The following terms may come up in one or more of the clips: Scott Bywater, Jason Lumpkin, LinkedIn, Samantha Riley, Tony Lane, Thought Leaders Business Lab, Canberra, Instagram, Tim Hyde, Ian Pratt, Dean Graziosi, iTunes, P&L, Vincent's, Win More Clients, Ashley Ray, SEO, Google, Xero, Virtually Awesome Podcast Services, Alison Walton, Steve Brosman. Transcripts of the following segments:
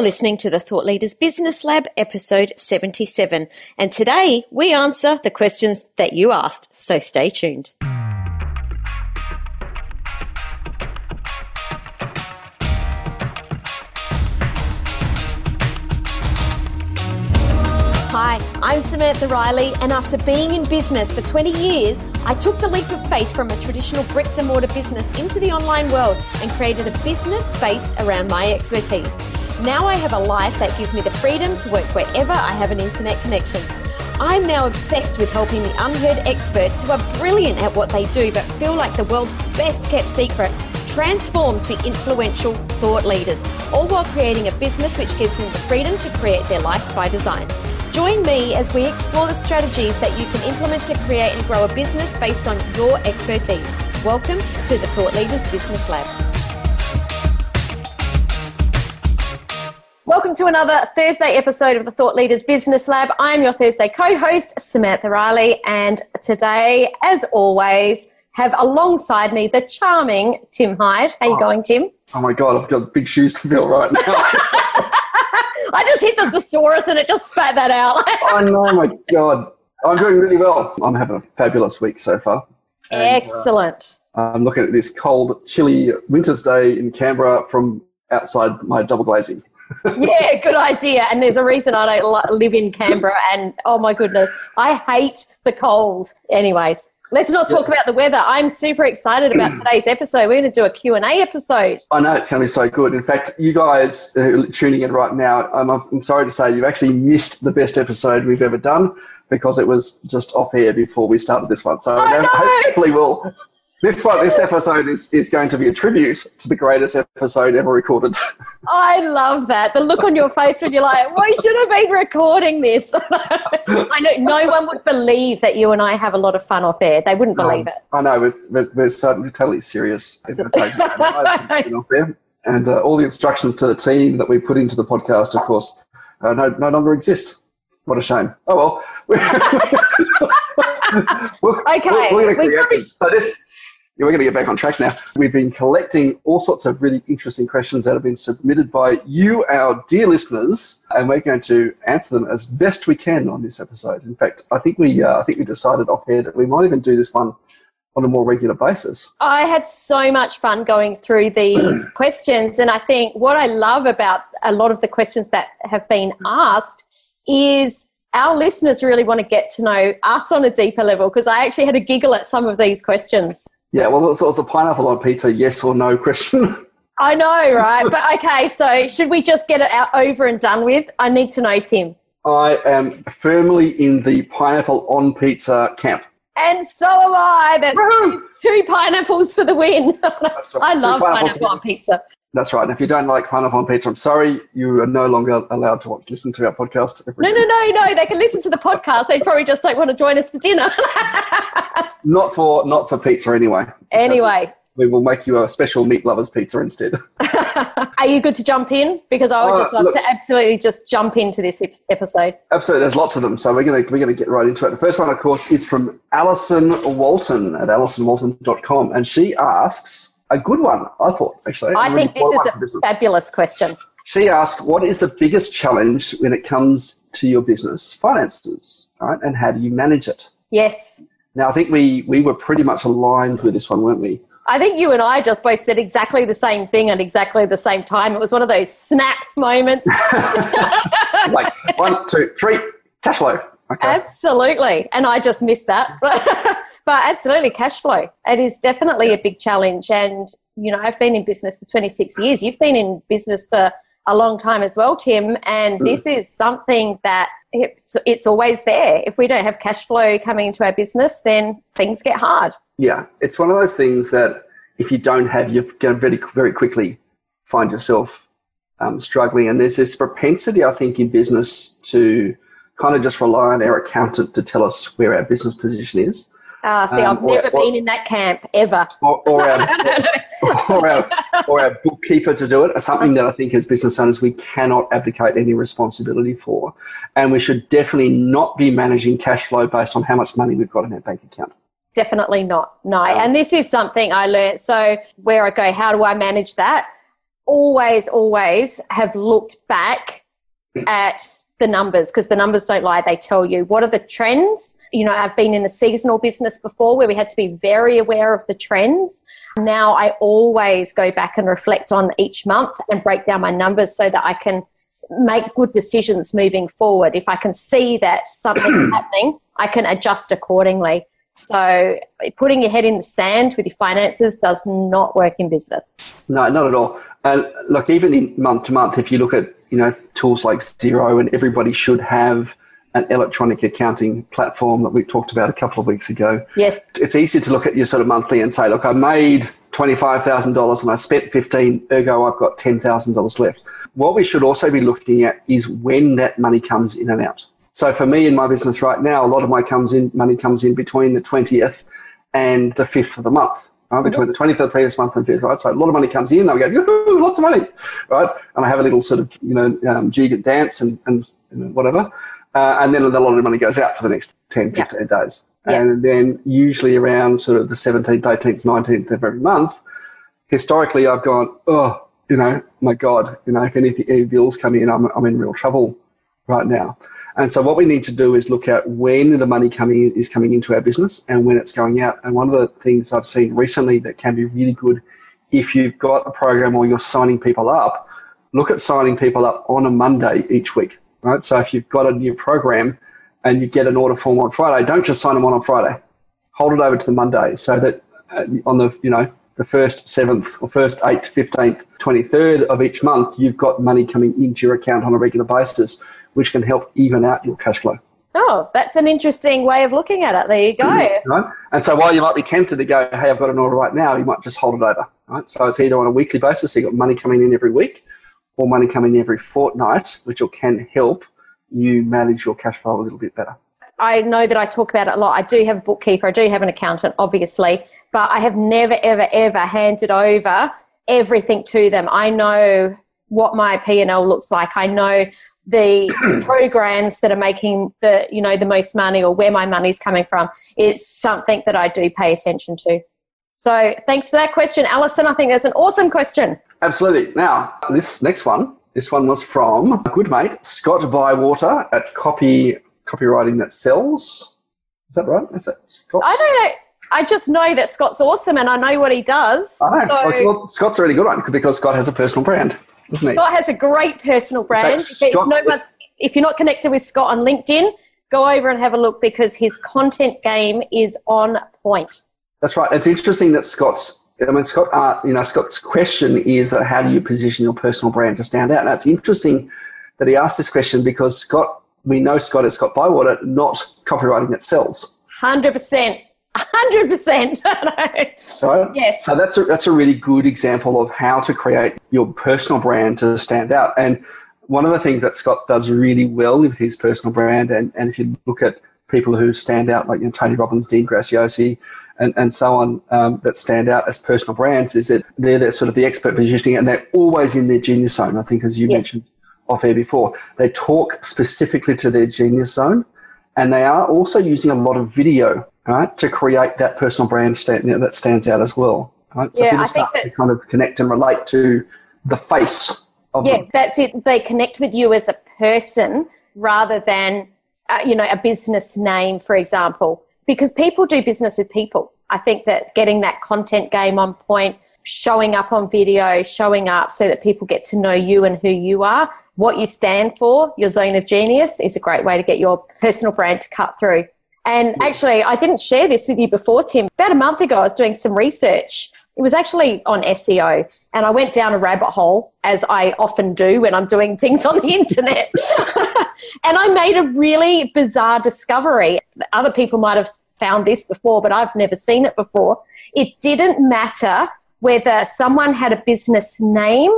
You're listening to the Thought Leaders Business Lab, episode 77. And today we answer the questions that you asked. So stay tuned. Hi, I'm Samantha Riley, and after being in business for 20 years, I took the leap of faith from a traditional bricks and mortar business into the online world and created a business based around my expertise. Now I have a life that gives me the freedom to work wherever I have an internet connection. I'm now obsessed with helping the unheard experts who are brilliant at what they do but feel like the world's best kept secret transform to influential thought leaders, all while creating a business which gives them the freedom to create their life by design. Join me as we explore the strategies that you can implement to create and grow a business based on your expertise. Welcome to the Thought Leaders Business Lab. Welcome to another Thursday episode of the Thought Leaders Business Lab. I'm your Thursday co-host, Samantha Riley, and today, as always, have alongside me the charming Tim Hyde. How are you going, Tim? Oh my God, I've got big shoes to fill right now. I just hit the thesaurus and it just spat that out. Oh, no, my God. I'm doing really well. I'm having a fabulous week so far. And, excellent. I'm looking at this cold, chilly winter's day in Canberra from outside my double glazing. Yeah, good idea. And there's a reason I don't live in Canberra and, oh, my goodness, I hate the cold. Anyways, let's not talk about the weather. I'm super excited about today's episode. We're going to do a Q&A episode. I know, it's going to be so good. In fact, you guys who are tuning in right now, I'm sorry to say you've actually missed the best episode we've ever done because it was just off air before we started this one. So hopefully we'll... This episode is going to be a tribute to the greatest episode ever recorded. I love that. The look on your face when you're like, we should have been recording this. I know no one would believe that you and I have a lot of fun off air. They wouldn't believe it. I know. We're certainly totally serious. And all the instructions to the team that we put into the podcast, of course, no longer exist. What a shame. Oh, well. We're going to get back on track now. We've been collecting all sorts of really interesting questions that have been submitted by you, our dear listeners, and we're going to answer them as best we can on this episode. In fact, I think we decided off air that we might even do this one on a more regular basis. I had so much fun going through these questions, and I think what I love about a lot of the questions that have been asked is our listeners really want to get to know us on a deeper level, because I actually had a giggle at some of these questions. Yeah, well, it was the pineapple on pizza yes or no question. I know, right? But okay, so should we just get it out over and done with? I need to know, Tim. I am firmly in the pineapple on pizza camp. And so am I. That's two pineapples for the win. Right. I love pineapple on pizza. That's right. And if you don't like pineapple on pizza, I'm sorry, you are no longer allowed to listen to our podcast. No. They can listen to the podcast. They probably just don't want to join us for dinner. Not for pizza anyway. Anyway. We will make you a special meat lovers pizza instead. Are you good to jump in? Because I would just love to absolutely just jump into this episode. Absolutely. There's lots of them. So we're going to get right into it. The first one, of course, is from Alison Walton at alisonwalton.com. And she asks a good one, I thought, actually. I think this is a fabulous question. She asked, what is the biggest challenge when it comes to your business finances, right? And how do you manage it? Yes. Now, I think we were pretty much aligned with this one, weren't we? I think you and I just both said exactly the same thing at exactly the same time. It was one of those snap moments. Like 1, 2, 3, cash flow. Okay. Absolutely. And I just missed that. But absolutely, cash flow. It is definitely a big challenge. And, you know, I've been in business for 26 years. You've been in business for a long time as well, Tim. And this is something that it's always there. If we don't have cash flow coming into our business, then things get hard. Yeah. It's one of those things that if you don't have, you're going to very, very quickly find yourself struggling. And there's this propensity, I think, in business to kind of just rely on our accountant to tell us where our business position is. I've never been in that camp, ever. Or our bookkeeper to do it, something that I think as business owners we cannot abdicate any responsibility for. And we should definitely not be managing cash flow based on how much money we've got in our bank account. Definitely not, no. And this is something I learned. So where I go, how do I manage that? always have looked back at the numbers, because the numbers don't lie. They tell you what are the trends. You know, I've been in a seasonal business before where we had to be very aware of the trends. Now I always go back and reflect on each month and break down my numbers so that I can make good decisions moving forward. If I can see that something's happening, I can adjust accordingly. So putting your head in the sand with your finances does not work in business. No, not at all. And look, even in month to month, if you look at, you know, tools like Xero, and everybody should have an electronic accounting platform that we talked about a couple of weeks ago. Yes. It's easy to look at your sort of monthly and say, look, I made $25,000 and I spent 15, ergo I've got $10,000 left. What we should also be looking at is when that money comes in and out. So for me in my business right now, a lot of my money comes in between the 20th and the 5th of the month, right? Between the 20th of the previous month and 5th, right? So a lot of money comes in, and I go, yoo-hoo, lots of money, right? And I have a little sort of, you know, jig and dance and whatever. And then a lot of money goes out for the next 10, 15 days. Yeah. And then usually around sort of the 17th, 18th, 19th of every month, historically I've gone, oh, you know, my God, you know, if anything, any bills come in, I'm in real trouble right now. And so what we need to do is look at when the money coming in is coming into our business and when it's going out. And one of the things I've seen recently that can be really good if you've got a program or you're signing people up, look at signing people up on a Monday each week, right? So if you've got a new program and you get an order form on Friday, don't just sign them on Friday. Hold it over to the Monday so that on the, you know, the first, 7th, or first, 8th, 15th, 23rd of each month, you've got money coming into your account on a regular basis, which can help even out your cash flow. Oh, that's an interesting way of looking at it. There you go. Right? And so while you might be tempted to go, hey, I've got an order right now, you might just hold it over. Right? So it's either on a weekly basis, so you've got money coming in every week, or money coming in every fortnight, which can help you manage your cash flow a little bit better. I know that I talk about it a lot. I do have a bookkeeper. I do have an accountant, obviously, but I have never, ever, ever handed over everything to them. I know what my P&L looks like. I know the programs that are making the, you know, the most money, or where my money's coming from. It's something that I do pay attention to. So thanks for that question, Alison. I think that's an awesome question. Absolutely. Now, this next one, was from a good mate, Scott Bywater at Copywriting That Sells. Is that right? Is that Scott? I don't know. I just know that Scott's awesome and I know what he does. I know. So, well, Scott's a really good one because Scott has a personal brand. Scott has a great personal brand. Fact, if you're not connected with Scott on LinkedIn, go over and have a look because his content game is on point. That's right. It's interesting that Scott's question is that how do you position your personal brand to stand out? Now, it's interesting that he asked this question because Scott, we know Scott as Scott Bywater, not Copywriting That Sells. 100%. 100%. Right? Yes. So that's a really good example of how to create your personal brand to stand out. And one of the things that Scott does really well with his personal brand, and if you look at people who stand out, like, you know, Tony Robbins, Dean Graziosi, and so on, that stand out as personal brands, is that they're sort of the expert positioning and they're always in their genius zone, I think, as you mentioned off air before. They talk specifically to their genius zone, and they are also using a lot of video, right, to create that personal brand that stands out as well. Right? So people start to kind of connect and relate to the face of them. Yeah, that's it. They connect with you as a person rather than, you know, a business name, for example, because people do business with people. I think that getting that content game on point, showing up on video, showing up so that people get to know you and who you are, what you stand for, your zone of genius, is a great way to get your personal brand to cut through. And actually, I didn't share this with you before, Tim. About a month ago, I was doing some research. It was actually on SEO, and I went down a rabbit hole, as I often do when I'm doing things on the internet. And I made a really bizarre discovery. Other people might have found this before, but I've never seen it before. It didn't matter whether someone had a business name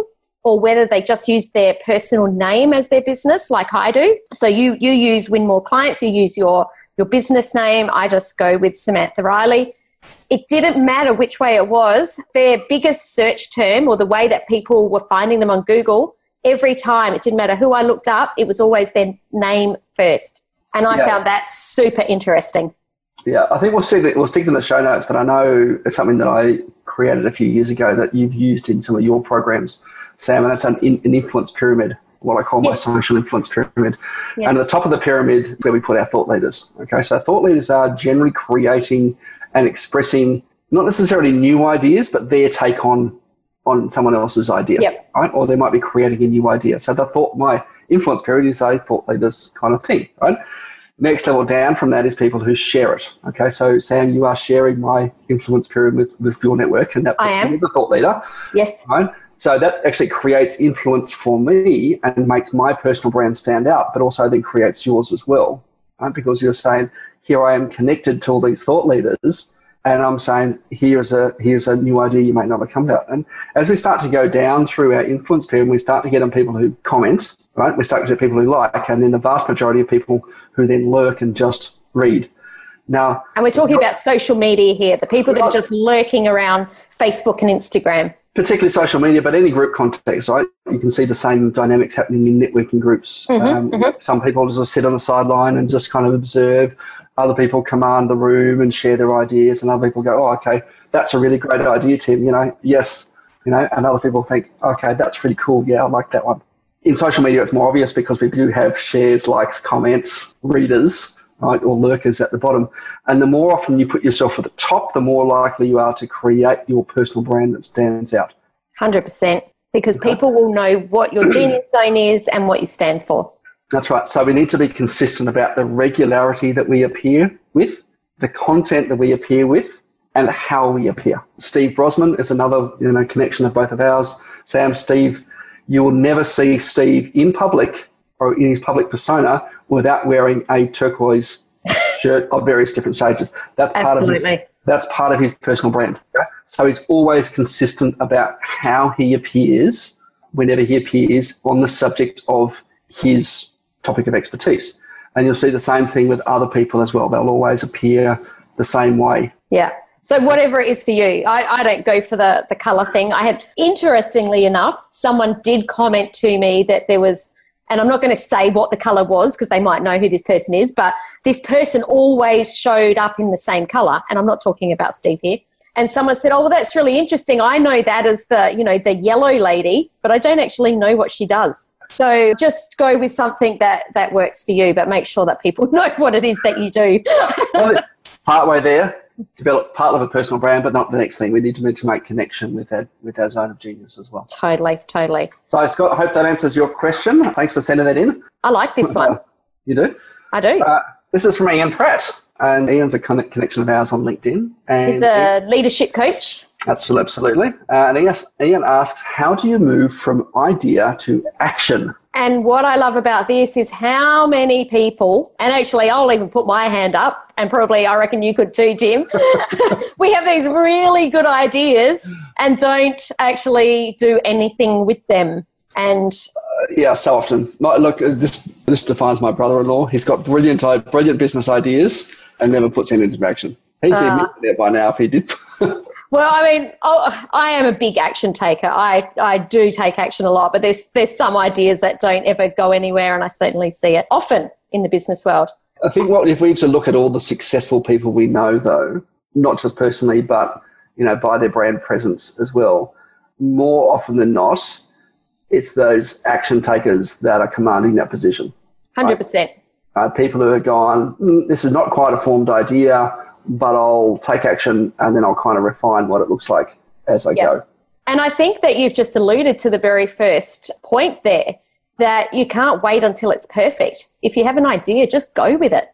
or whether they just used their personal name as their business, like I do. So you use Win More Clients, you use your business name. I just go with Samantha Riley. It didn't matter which way it was. Their biggest search term, or the way that people were finding them on Google, every time, it didn't matter who I looked up, it was always their name first. And I found that super interesting. Yeah, I think we'll stick to the show notes, but I know it's something that I created a few years ago that you've used in some of your programs. Sam, and that's an influence pyramid, what I call my social influence pyramid. Yes. And at the top of the pyramid, where we put our thought leaders. Okay, so thought leaders are generally creating and expressing not necessarily new ideas, but their take on someone else's idea, right? Or they might be creating a new idea. So the thought, my influence period is a thought leaders kind of thing, right? Next level down from that is people who share it. Okay, so Sam, you are sharing my influence period with your network, and that puts me as a thought leader. Yes. Right? So that actually creates influence for me and makes my personal brand stand out, but also then creates yours as well, right? Because you're saying, here I am connected to all these thought leaders, and I'm saying, here's a new idea you might not have come about. And as we start to go down through our influence period, we start to get on people who comment, right? We start to get people who like, and then the vast majority of people who then lurk and just read. Now, and we're talking about social media here, the people that are just lurking around Facebook and Instagram. Particularly social media, but any group context, right? You can see the same dynamics happening in networking groups. Some people just sit on the sideline and just kind of observe. Other people command the room and share their ideas, and other people go, oh, okay, that's a really great idea, Tim, you know, yes, you know, and other people think, okay, that's really cool, yeah, I like that one. In social media, it's more obvious because we do have shares, likes, comments, readers, right, or lurkers at the bottom. And the more often you put yourself at the top, the more likely you are to create your personal brand that stands out. 100%, because people will know what your genius zone is and what you stand for. That's right. So we need to be consistent about the regularity that we appear with, the content that we appear with, and how we appear. Steve Brosman is another connection of both of ours. Sam, Steve, you will never see Steve in public or in his public persona without wearing a turquoise shirt of various different shades. That's part of his, that's part of his personal brand. Okay? So he's always consistent about how he appears whenever he appears on the subject of his topic of expertise. And you'll see the same thing with other people as well. They'll always appear the same way. Yeah. So whatever it is for you, I don't go for the colour thing. I had, interestingly enough, someone did comment to me that there was, and I'm not going to say what the colour was because they might know who this person is, but this person always showed up in the same colour. And I'm not talking about Steve here. And someone said, oh, well, that's really interesting. I know that as the, you know, the yellow lady, but I don't actually know what she does. So just go with something that works for you, but make sure that people know what it is that you do. Partway there, develop part of a personal brand, but not the next thing. We need to make connection with our zone of genius as well. Totally. So, Scott, I hope that answers your question. Thanks for sending that in. I like this one. You do? I do. This is from Ian Pratt, and Ian's a connection of ours on LinkedIn. And he's a leadership coach. Absolutely. And Ian asks, how do you move from idea to action? And what I love about this is how many people, and actually I'll even put my hand up, and probably I reckon you could too, Tim. We have these really good ideas and don't actually do anything with them. And yeah, so often. Look, this defines my brother-in-law. He's got brilliant business ideas and never puts anything into action. He'd be there by now if he did. Well, I mean, I am a big action taker. I do take action a lot, but there's some ideas that don't ever go anywhere, and I certainly see it often in the business world. I think if we need to look at all the successful people we know, though, not just personally, but, by their brand presence as well, more often than not, it's those action takers that are commanding that position. 100%. Right? People who are gone, this is not quite a formed idea, but I'll take action and then I'll kind of refine what it looks like as I go. And I think that you've just alluded to the very first point there, that you can't wait until it's perfect. If you have an idea, just go with it.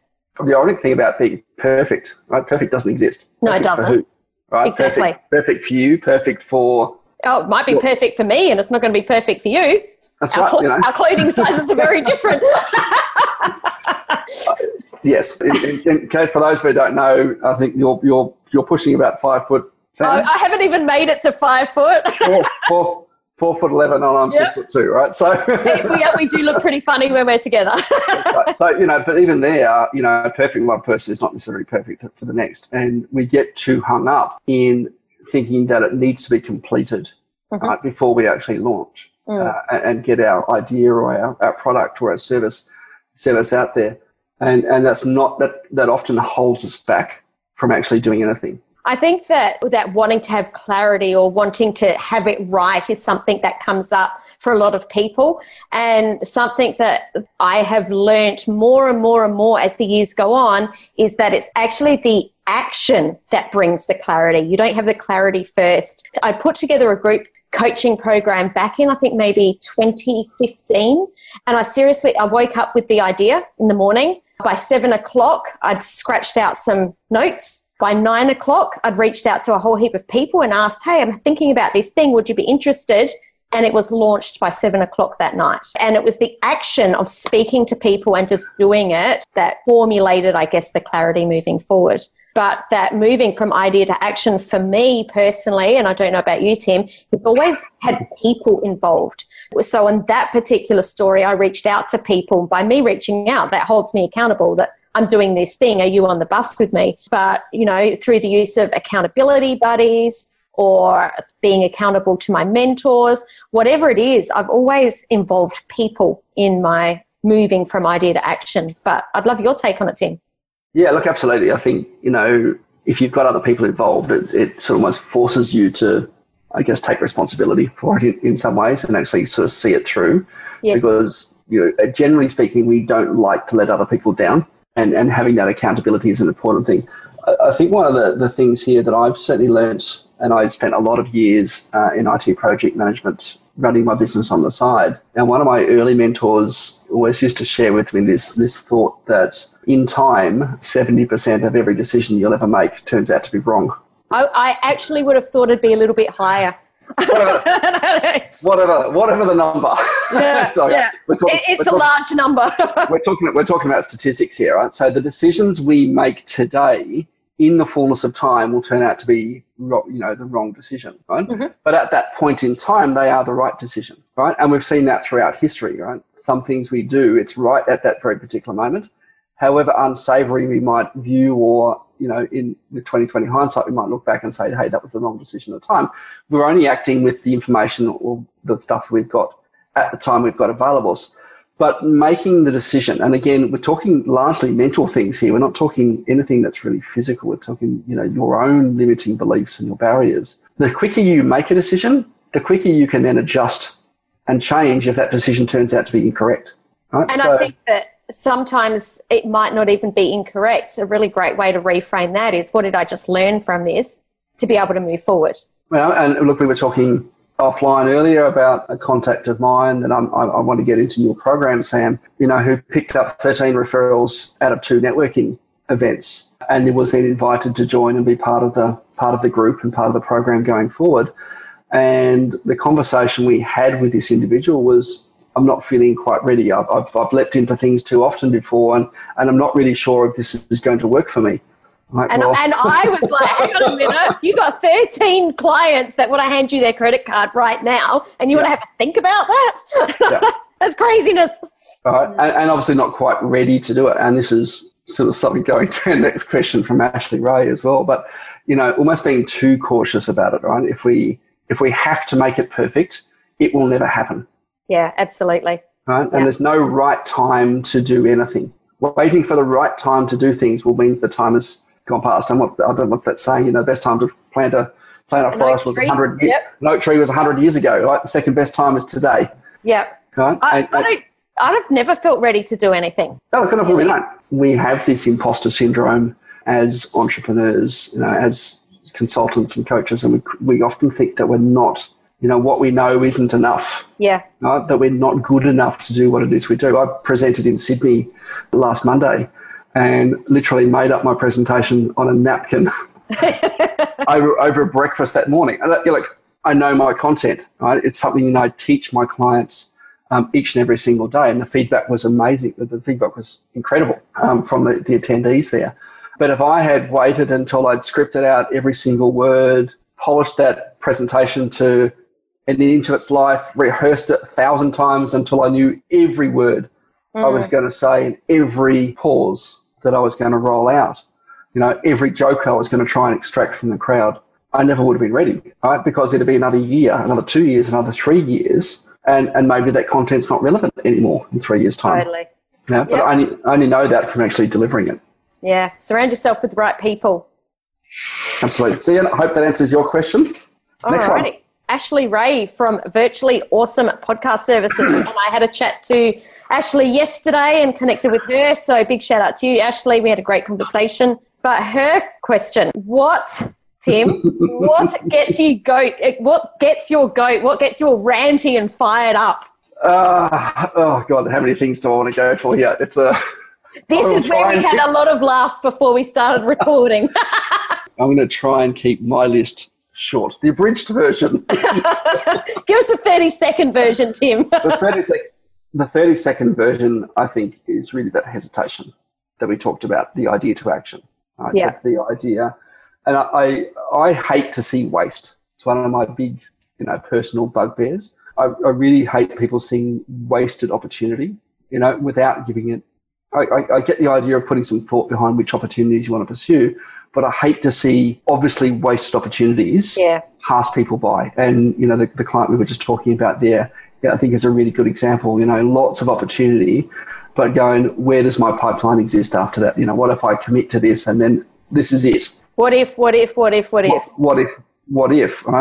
The ironic thing about being perfect, right? Perfect doesn't exist. No, perfect it doesn't. For who, right? Exactly. Perfect for you, perfect for... Oh, it might be perfect for me and it's not going to be perfect for you. That's right. Our clothing sizes are very different. Yes. In case for those who don't know, I think you're pushing about 5 foot. I haven't even made it to 5 foot. 4 foot 11, and I'm 6 foot 2, right? So we do look pretty funny when we're together. Right. So but even there, perfect one person is not necessarily perfect for the next, and we get too hung up in thinking that it needs to be completed right, before we actually launch and get our idea or our product or our service out there. And that's not that often holds us back from actually doing anything. I think that wanting to have clarity or wanting to have it right is something that comes up for a lot of people, and something that I have learnt more and more and more as the years go on is that it's actually the action that brings the clarity. You don't have the clarity first. I put together a group coaching program back in, I think, maybe 2015, and I woke up with the idea in the morning. By 7 o'clock, I'd scratched out some notes. By 9 o'clock, I'd reached out to a whole heap of people and asked, hey, I'm thinking about this thing. Would you be interested? And it was launched by 7 o'clock that night. And it was the action of speaking to people and just doing it that formulated, I guess, the clarity moving forward. But that moving from idea to action for me personally, and I don't know about you, Tim, it's always had people involved. So in that particular story, I reached out to people. By me reaching out, that holds me accountable, that I'm doing this thing. Are you on the bus with me? But, you know, through the use of accountability buddies or being accountable to my mentors, whatever it is, I've always involved people in my moving from idea to action. But I'd love your take on it, Tim. Yeah, look, absolutely. I think, you know, if you've got other people involved, it sort of almost forces you to, I guess, take responsibility for it in some ways and actually sort of see it through. Yes. Because, you know, generally speaking, we don't like to let other people down, and having that accountability is an important thing. I think one of the things here that I've certainly learnt, and I spent a lot of years in IT project management running my business on the side. And one of my early mentors always used to share with me this thought that in time, 70% of every decision you'll ever make turns out to be wrong. I actually would have thought it'd be a little bit higher. Whatever the number. Yeah, like, yeah. It's a large number. We're talking about statistics here, right? So the decisions we make today in the fullness of time will turn out to be, you know, the wrong decision, right? Mm-hmm. But at that point in time, they are the right decision, right? And we've seen that throughout history, right? Some things we do, it's right at that very particular moment. However unsavory we might view, or, you know, in the 2020 hindsight, we might look back and say, hey, that was the wrong decision at the time. We're only acting with the information or the stuff we've got at the time we've got available. But making the decision, and again, we're talking largely mental things here. We're not talking anything that's really physical. We're talking, you know, your own limiting beliefs and your barriers. The quicker you make a decision, the quicker you can then adjust and change if that decision turns out to be incorrect. Right? And so, I think that sometimes it might not even be incorrect. A really great way to reframe that is, what did I just learn from this to be able to move forward? Well, and look, we were talking offline earlier about a contact of mine that I want to get into your program, Sam, you know, who picked up 13 referrals out of 2 networking events, and he was then invited to join and be part of the group and part of the program going forward. And the conversation we had with this individual was, I'm not feeling quite ready. I've leapt into things too often before, and I'm not really sure if this is going to work for me. Like, and, well. And I was like, hang on a minute, you got 13 clients that want to hand you their credit card right now, and you want to have to think about that? Yeah. That's craziness. All right. And obviously not quite ready to do it. And this is sort of something going to our next question from Ashley Ray as well. But, you know, almost being too cautious about it, right? If we have to make it perfect, it will never happen. Yeah, absolutely. Right? Yeah. And there's no right time to do anything. Waiting for the right time to do things will mean the time is gone past. And I don't know what that's saying. You know, the best time to plant a forest was 100 years. Yep. An oak tree was 100 years ago. Right? The second best time is today. Yeah. Right? I'd have never felt ready to do anything. No, I couldn't have really. We have this imposter syndrome as entrepreneurs, you know, as consultants and coaches, and we often think that we're not, you know, what we know isn't enough. Yeah. Right? That we're not good enough to do what it is we do. I presented in Sydney last Monday and literally made up my presentation on a napkin over breakfast that morning. And you're like, I know my content, right? It's something that I teach my clients each and every single day. And the feedback was amazing. The feedback was incredible from the attendees there. But if I had waited until I'd scripted out every single word, polished that presentation to an inch of its life, rehearsed it 1,000 times until I knew every word I was going to say and every pause that I was going to roll out, you know, every joke I was going to try and extract from the crowd, I never would have been ready, right? Because it'd be another year, another 2 years, another 3 years, and maybe that content's not relevant anymore in 3 years' time. Totally. You know, but I only know that from actually delivering it. Yeah. Surround yourself with the right people. Absolutely. So, Ian, I hope that answers your question. All Next righty. One. Ashley Ray from Virtually Awesome Podcast Services. And I had a chat to Ashley yesterday and connected with her. So big shout out to you, Ashley. We had a great conversation. But her question, what, Tim, what gets your goat? What gets you all ranty and fired up? Oh, God, how many things do I want to go for here? This is where we had a lot of laughs before we started recording. I'm going to try and keep my list short. The abridged version. Give us the 30-second version, Tim. The 30-second version, I think, is really that hesitation that we talked about, the idea to action. Right? Yeah. That's the idea. And I hate to see waste. It's one of my big, personal bugbears. I really hate people seeing wasted opportunity, without giving it. I get the idea of putting some thought behind which opportunities you want to pursue, but I hate to see obviously wasted opportunities pass people by. And, the client we were just talking about there, I think is a really good example, lots of opportunity, but going, where does my pipeline exist after that? What if I commit to this and then this is it? What if, right?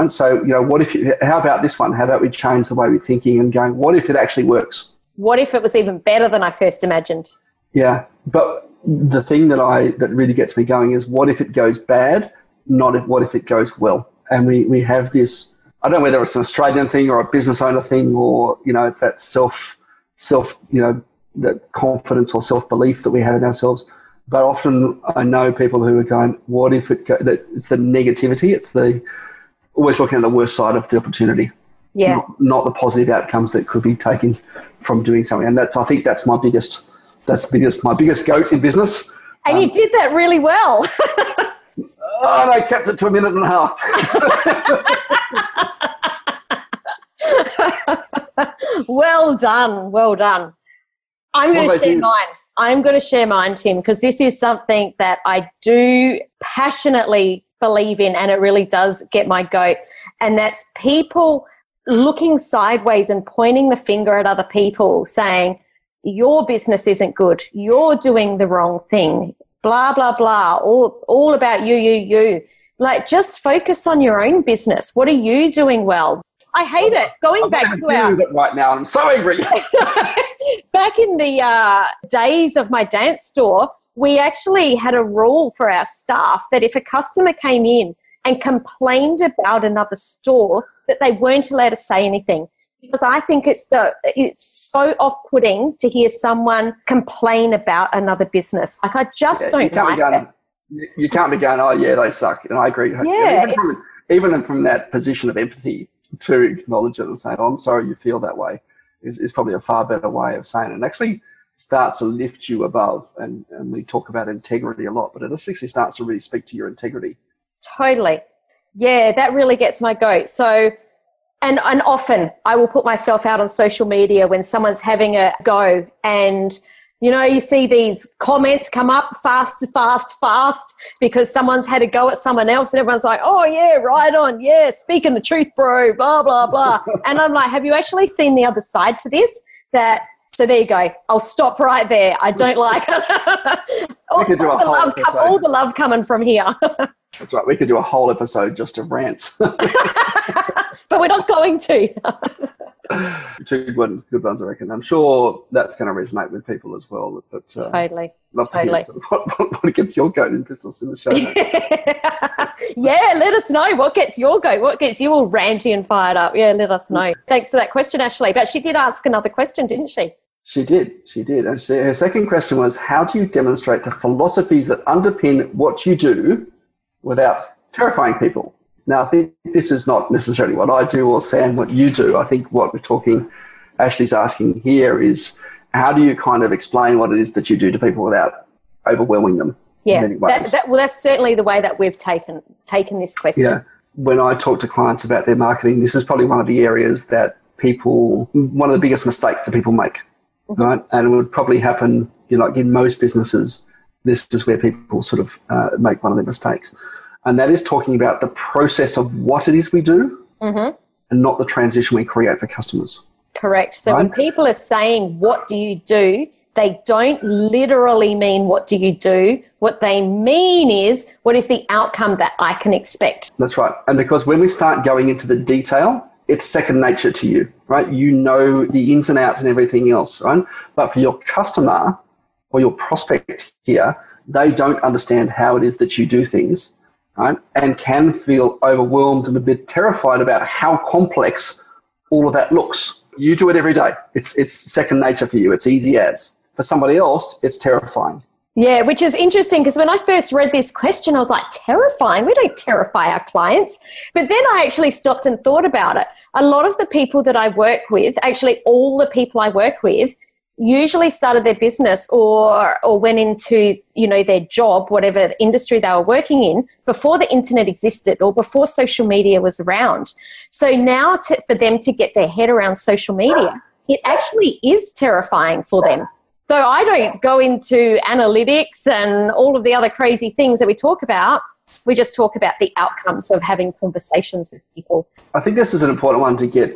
So, what if, how about this one? How about we change the way we're thinking and going, what if it actually works? What if it was even better than I first imagined? Yeah, but the thing that really gets me going is what if it goes bad, what if it goes well? And we have this, I don't know whether it's an Australian thing or a business owner thing or, it's that that confidence or self-belief that we have in ourselves. But often I know people who are going, what if it goes, it's the negativity, it's the always looking at the worst side of the opportunity. Yeah. Not the positive outcomes that could be taken from doing something. And I think that's my biggest goat in business. And you did that really well. And I kept it to a minute and a half. Well done. I'm going to share mine, Tim, because this is something that I do passionately believe in and it really does get my goat. And that's people looking sideways and pointing the finger at other people saying, your business isn't good, you're doing the wrong thing, blah, blah, blah, all about you. Like, just focus on your own business. What are you doing well? I hate it. Going back to it right now, I'm so angry. Back in the days of my dance store, we actually had a rule for our staff that if a customer came in and complained about another store, that they weren't allowed to say anything. Because I think it's so off-putting to hear someone complain about another business. Like, I just don't like it. You can't be going, oh, yeah, they suck. And I agree. Yeah, even from that position of empathy to acknowledge it and say, oh, I'm sorry you feel that way is probably a far better way of saying it. And actually starts to lift you above. And we talk about integrity a lot, but it actually starts to really speak to your integrity. Totally. Yeah, that really gets my goat. So... And often I will put myself out on social media when someone's having a go and, you see these comments come up fast because someone's had a go at someone else and everyone's like, oh, yeah, right on, yeah, speaking the truth, bro, blah, blah, blah. And I'm like, have you actually seen the other side to this? So there you go. I'll stop right there. I don't like it. All the love coming from here. That's right. We could do a whole episode just of rants. But we're not going to. Two good ones, I reckon. I'm sure that's going to resonate with people as well. But, totally. Love to hear sort of what gets your goat in business in the show notes. Yeah, let us know what gets your goat. What gets you all ranty and fired up? Yeah, let us know. Thanks for that question, Ashley. But she did ask another question, didn't she? She did. And her second question was, how do you demonstrate the philosophies that underpin what you do without terrifying people? Now, I think this is not necessarily what I do or Sam, what you do. I think what Ashley's asking here is how do you kind of explain what it is that you do to people without overwhelming them? Yeah, that's certainly the way that we've taken this question. Yeah. When I talk to clients about their marketing, this is probably one of the areas that one of the biggest mistakes that people make, mm-hmm. right? And it would probably happen, like in most businesses, this is where people sort of make one of their mistakes. And that is talking about the process of what it is we do mm-hmm. and not the transition we create for customers. Correct. So right? When people are saying, what do you do? They don't literally mean what do you do. What they mean is, what is the outcome that I can expect? That's right. And because when we start going into the detail, it's second nature to you, right? You know the ins and outs and everything else, right? But for your customer or your prospect here, they don't understand how it is that you do things, right? And can feel overwhelmed and a bit terrified about how complex all of that looks. You do it every day. It's second nature for you. It's easy as. For somebody else, it's terrifying. Yeah, which is interesting, because when I first read this question, I was like, terrifying? We don't terrify our clients. But then I actually stopped and thought about it. A lot of the people that I work with, actually all the people I work with, usually started their business or went into, you know, their job, whatever industry they were working in, before the internet existed or before social media was around. So now for them to get their head around social media, it actually is terrifying for them. So I don't go into analytics and all of the other crazy things that we talk about. We just talk about the outcomes of having conversations with people. I think this is an important one to get,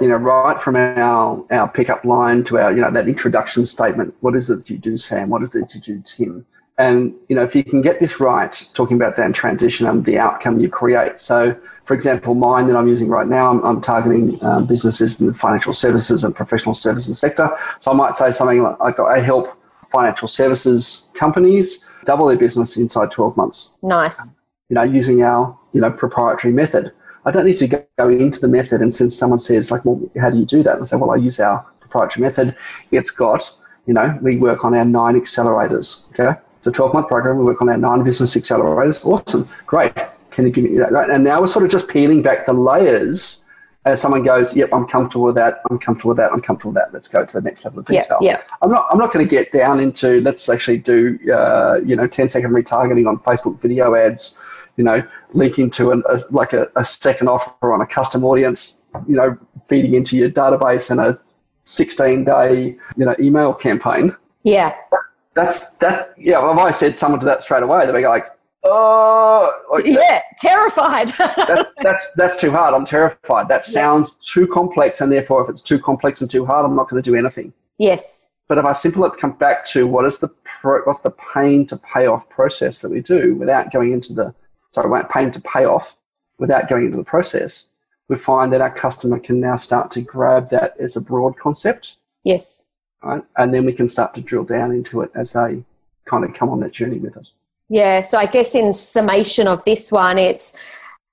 you know, right from our pickup line to our, you know, that introduction statement. What is it that you do, Sam? What is it that you do, Tim? And, you know, if you can get this right, talking about that transition and the outcome you create. So, for example, mine that I'm using right now, I'm targeting businesses in the financial services and professional services sector. So I might say something like, I help financial services companies double their business inside 12 months. Nice. You know, using our, you know, proprietary method. I don't need to go into the method. And since someone says, like, well, how do you do that? I say, well, I use our proprietary method. It's got, you know, we work on our 9 accelerators, okay? It's a 12-month program. We work on our 9 business accelerators. Awesome. Great. Can you give me that? Right? And now we're sort of just peeling back the layers as someone goes, yep, I'm comfortable with that. I'm comfortable with that. I'm comfortable with that. Let's go to the next level of detail. Yeah. I'm not going to get down into let's actually do, you know, 10-second retargeting on Facebook video ads, you know, linking to a second offer on a custom audience, you know, feeding into your database and a 16-day, you know, email campaign. Yeah. That's yeah. Well, if I said someone to that straight away, they'd be like, "Oh, yeah, terrified." that's too hard. I'm terrified. That sounds too complex, and therefore, if it's too complex and too hard, I'm not going to do anything. Yes. But if I come back to what is what's the pain to payoff process that we do without going into pain to payoff without going into the process, we find that our customer can now start to grab that as a broad concept. Yes. Right? And then we can start to drill down into it as they kind of come on that journey with us. Yeah, so I guess in summation of this one, it's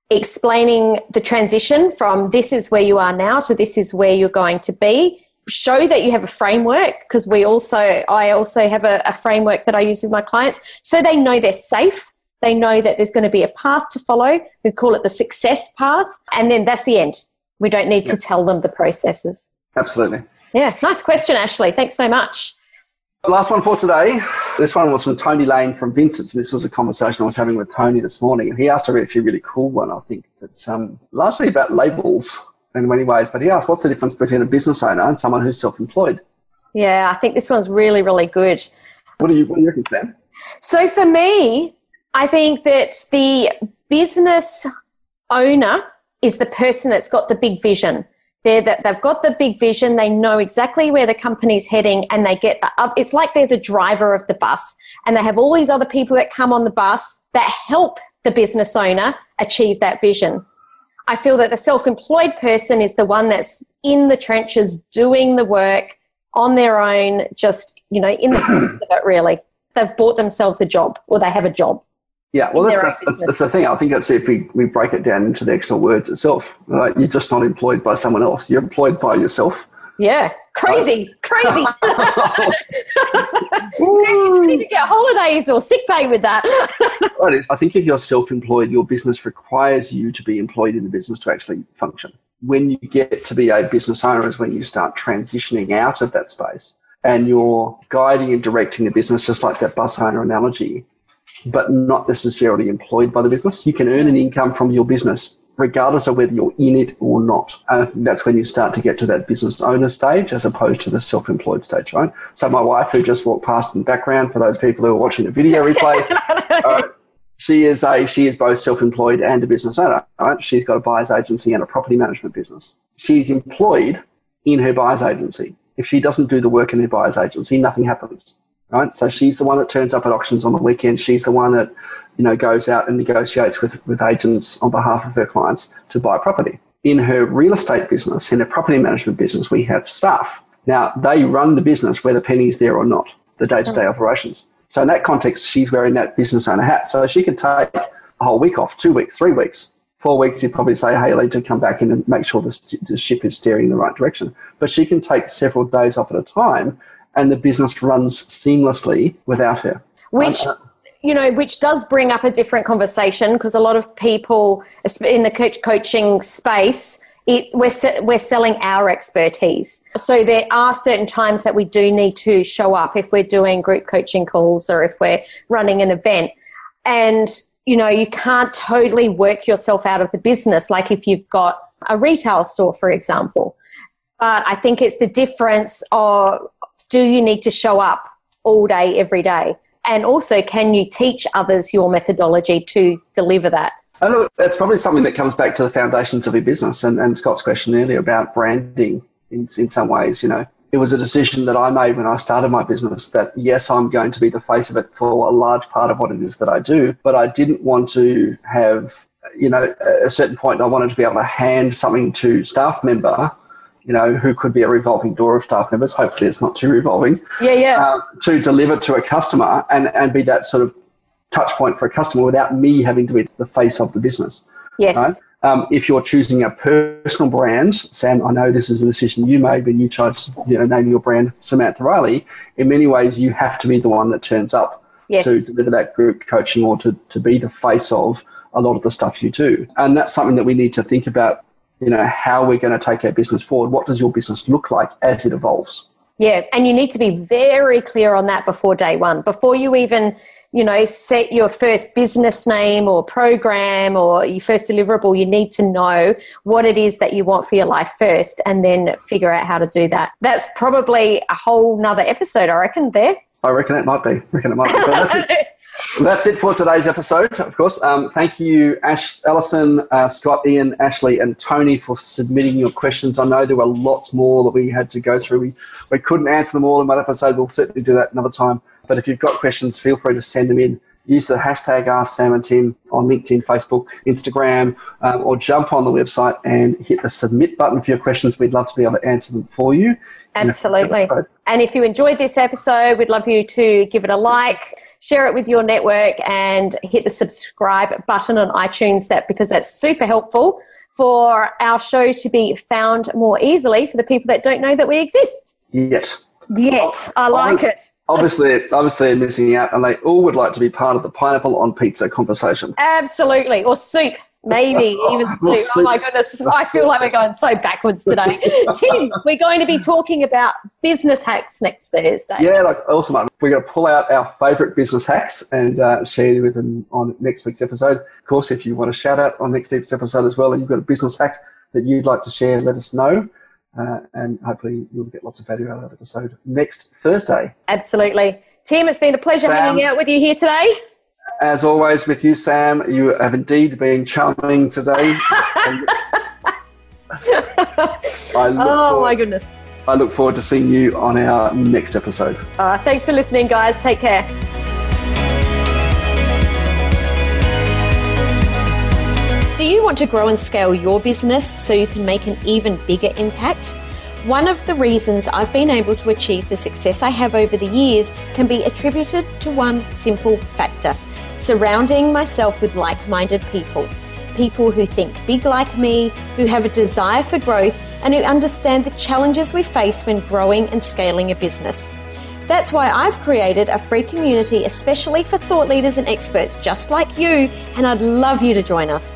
explaining the transition from this is where you are now to this is where you're going to be. Show that you have a framework, because I also have a framework that I use with my clients, so they know they're safe. They know that there's going to be a path to follow. We call it the success path, and then that's the end. We don't need to tell them the processes. Absolutely. Yeah, nice question, Ashley. Thanks so much. Last one for today. This one was from Tony Lane from Vincent's. This was a conversation I was having with Tony this morning. He asked a really cool one, I think. It's largely about labels in many ways. But he asked, what's the difference between a business owner and someone who's self-employed? Yeah, I think this one's really, really good. What do you reckon, Sam? So for me, I think that the business owner is the person that's got the big vision. They've got the big vision, they know exactly where the company's heading, and they get it's like they're the driver of the bus, and they have all these other people that come on the bus that help the business owner achieve that vision. I feel that the self-employed person is the one that's in the trenches doing the work on their own, just, you know, in the midst of it really. They've bought themselves a job, or they have a job. Yeah, well, that's the thing. I think that's if we break it down into the actual words itself. Right? You're just not employed by someone else. You're employed by yourself. Yeah, crazy. You need to get holidays or sick pay with that. Right. I think if you're self-employed, your business requires you to be employed in the business to actually function. When you get to be a business owner is when you start transitioning out of that space and you're guiding and directing the business, just like that bus owner analogy, but not necessarily employed by the business. You can earn an income from your business, regardless of whether you're in it or not. And I think that's when you start to get to that business owner stage as opposed to the self-employed stage, right? So my wife, who just walked past in the background, for those people who are watching the video replay, she is both self-employed and a business owner, right? She's got a buyer's agency and a property management business. She's employed in her buyer's agency. If she doesn't do the work in the buyer's agency, nothing happens, right? So she's the one that turns up at auctions on the weekend. She's the one that, you know, goes out and negotiates with agents on behalf of her clients to buy property. In her real estate business, in her property management business, we have staff. Now, they run the business whether Penny's there or not, the day-to-day operations. So in that context, she's wearing that business owner hat. So she can take a whole week off, 2 weeks, 3 weeks, 4 weeks. You'd probably say, hey, you need to come back in and make sure the ship is steering in the right direction. But she can take several days off at a time, and the business runs seamlessly without her. Which does bring up a different conversation, because a lot of people in the coaching space, we're selling our expertise. So there are certain times that we do need to show up if we're doing group coaching calls or if we're running an event. And, you know, you can't totally work yourself out of the business, like if you've got a retail store, for example. But I think it's the difference of, do you need to show up all day, every day? And also, can you teach others your methodology to deliver that? Oh, look, that's probably something that comes back to the foundations of your business and Scott's question earlier about branding in some ways. You know, it was a decision that I made when I started my business that, yes, I'm going to be the face of it for a large part of what it is that I do, but I didn't want to have, you know, at a certain point I wanted to be able to hand something to staff member, you know, who could be a revolving door of staff members. Hopefully it's not too revolving. To deliver to a customer and be that sort of touch point for a customer without me having to be the face of the business. Yes. Right? If you're choosing a personal brand, Sam, I know this is a decision you made when you chose to name your brand Samantha Riley. In many ways, you have to be the one that turns up to deliver that group coaching or to be the face of a lot of the stuff you do. And that's something that we need to think about, you know, how we're going to take our business forward. What does your business look like as it evolves? Yeah, and you need to be very clear on that before day one. Before you even, set your first business name or program or your first deliverable, you need to know what it is that you want for your life first and then figure out how to do that. That's probably a whole nother episode, I reckon, there. I reckon it might be. But that's it. That's it for today's episode, of course. Thank you, Alison, Scott, Ian, Ashley, and Tony for submitting your questions. I know there were lots more that we had to go through. We couldn't answer them all in one episode. We'll certainly do that another time. But if you've got questions, feel free to send them in. Use the hashtag AskSamAndTim on LinkedIn, Facebook, Instagram, or jump on the website and hit the submit button for your questions. We'd love to be able to answer them for you. Absolutely. And if you enjoyed this episode, we'd love you to give it a like, share it with your network, and hit the subscribe button on iTunes, because that's super helpful for our show to be found more easily for the people that don't know that we exist. Yet. I like it. Obviously, they're missing out, and they all would like to be part of the pineapple on pizza conversation. Absolutely. Or soup. Maybe even soup. Oh my goodness, I feel like we're going so backwards today. Tim, we're going to be talking about business hacks next Thursday. Yeah, awesome. We're going to pull out our favourite business hacks and share with them on next week's episode. Of course, if you want a shout out on next week's episode as well, and you've got a business hack that you'd like to share, let us know. And hopefully you'll get lots of value out of that episode next Thursday. Absolutely. Tim, it's been a pleasure hanging out with you here today. As always with you, Sam, you have indeed been charming today. I look forward to seeing you on our next episode. Thanks for listening, guys. Take care. Do you want to grow and scale your business so you can make an even bigger impact? One of the reasons I've been able to achieve the success I have over the years can be attributed to one simple factor: surrounding myself with like-minded people. People who think big like me, who have a desire for growth, and who understand the challenges we face when growing and scaling a business. That's why I've created a free community especially for thought leaders and experts just like you, and I'd love you to join us.